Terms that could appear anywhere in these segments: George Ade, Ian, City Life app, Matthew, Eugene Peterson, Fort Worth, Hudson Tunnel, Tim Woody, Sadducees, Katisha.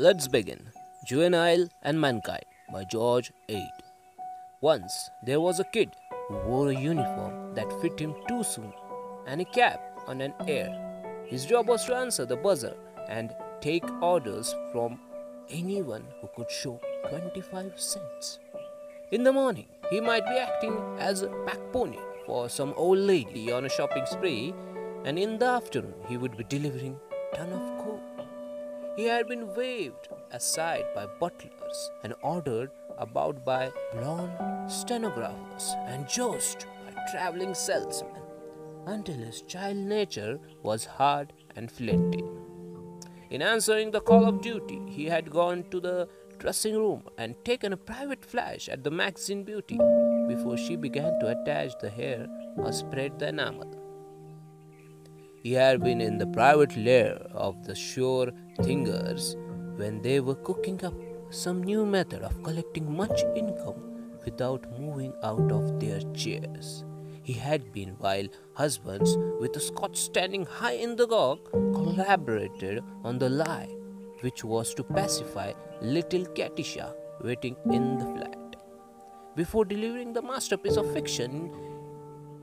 Let's begin. Juvenile and Mankind by George Ade. Once there was a kid who wore a uniform that fit him too soon and a cap on an ear. His job was to answer the buzzer and take orders from anyone who could show 25 cents. In the morning, he might be acting as a pack pony for some old lady on a shopping spree, and in the afternoon, he would be delivering a ton of coal. He had been waved aside by butlers and ordered about by blonde stenographers and jostled by traveling salesmen until his child nature was hard and flinty. In answering the call of duty, he had gone to the dressing room and taken a private flash at the magazine beauty before she began to attach the hair or spread the enamel. He had been in the private lair of the sure thingers when they were cooking up some new method of collecting much income without moving out of their chairs. He had been, while husbands with a Scot standing high in the gog collaborated on the lie, which was to pacify little Katisha waiting in the flat. Before delivering the masterpiece of fiction,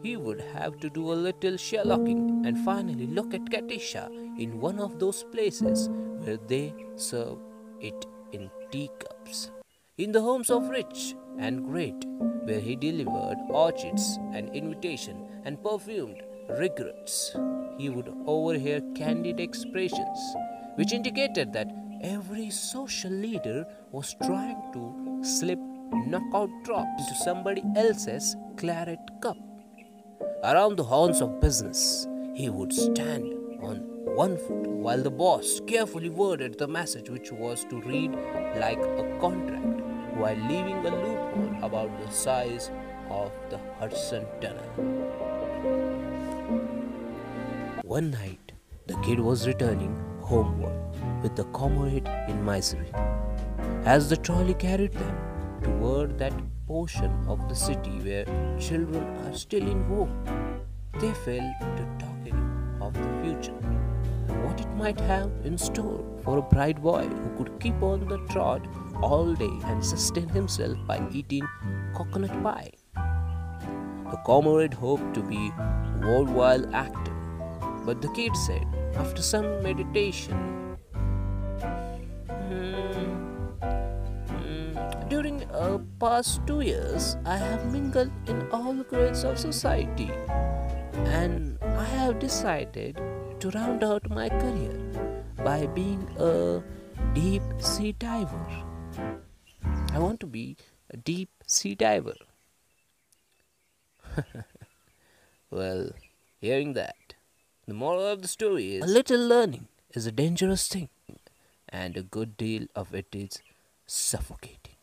he would have to do a little Sherlocking and finally look at Katisha in one of those places where they serve it in teacups. In the homes of rich and great, where he delivered orchids and invitation and perfumed regrets, he would overhear candid expressions which indicated that every social leader was trying to slip knockout drops to somebody else's claret cup. Around the horns of business, he would stand on one foot while the boss carefully worded the message, which was to read like a contract, while leaving a loophole about the size of the Hudson Tunnel. One night, the kid was returning homeward with the comrade in misery, as the trolley carried them toward that portion of the city where children are still in hope. They fell to talking of the future and what it might have in store for a bright boy who could keep on the trot all day and sustain himself by eating coconut pie. The comrade hoped to be a worthwhile actor, but the kid said, after some meditation, during the past 2 years, I have mingled in all grades of society, and I have decided to round out my career by being a deep sea diver. I want to be a deep sea diver. Well, hearing that, the moral of the story is, a little learning is a dangerous thing, and a good deal of it is suffocating.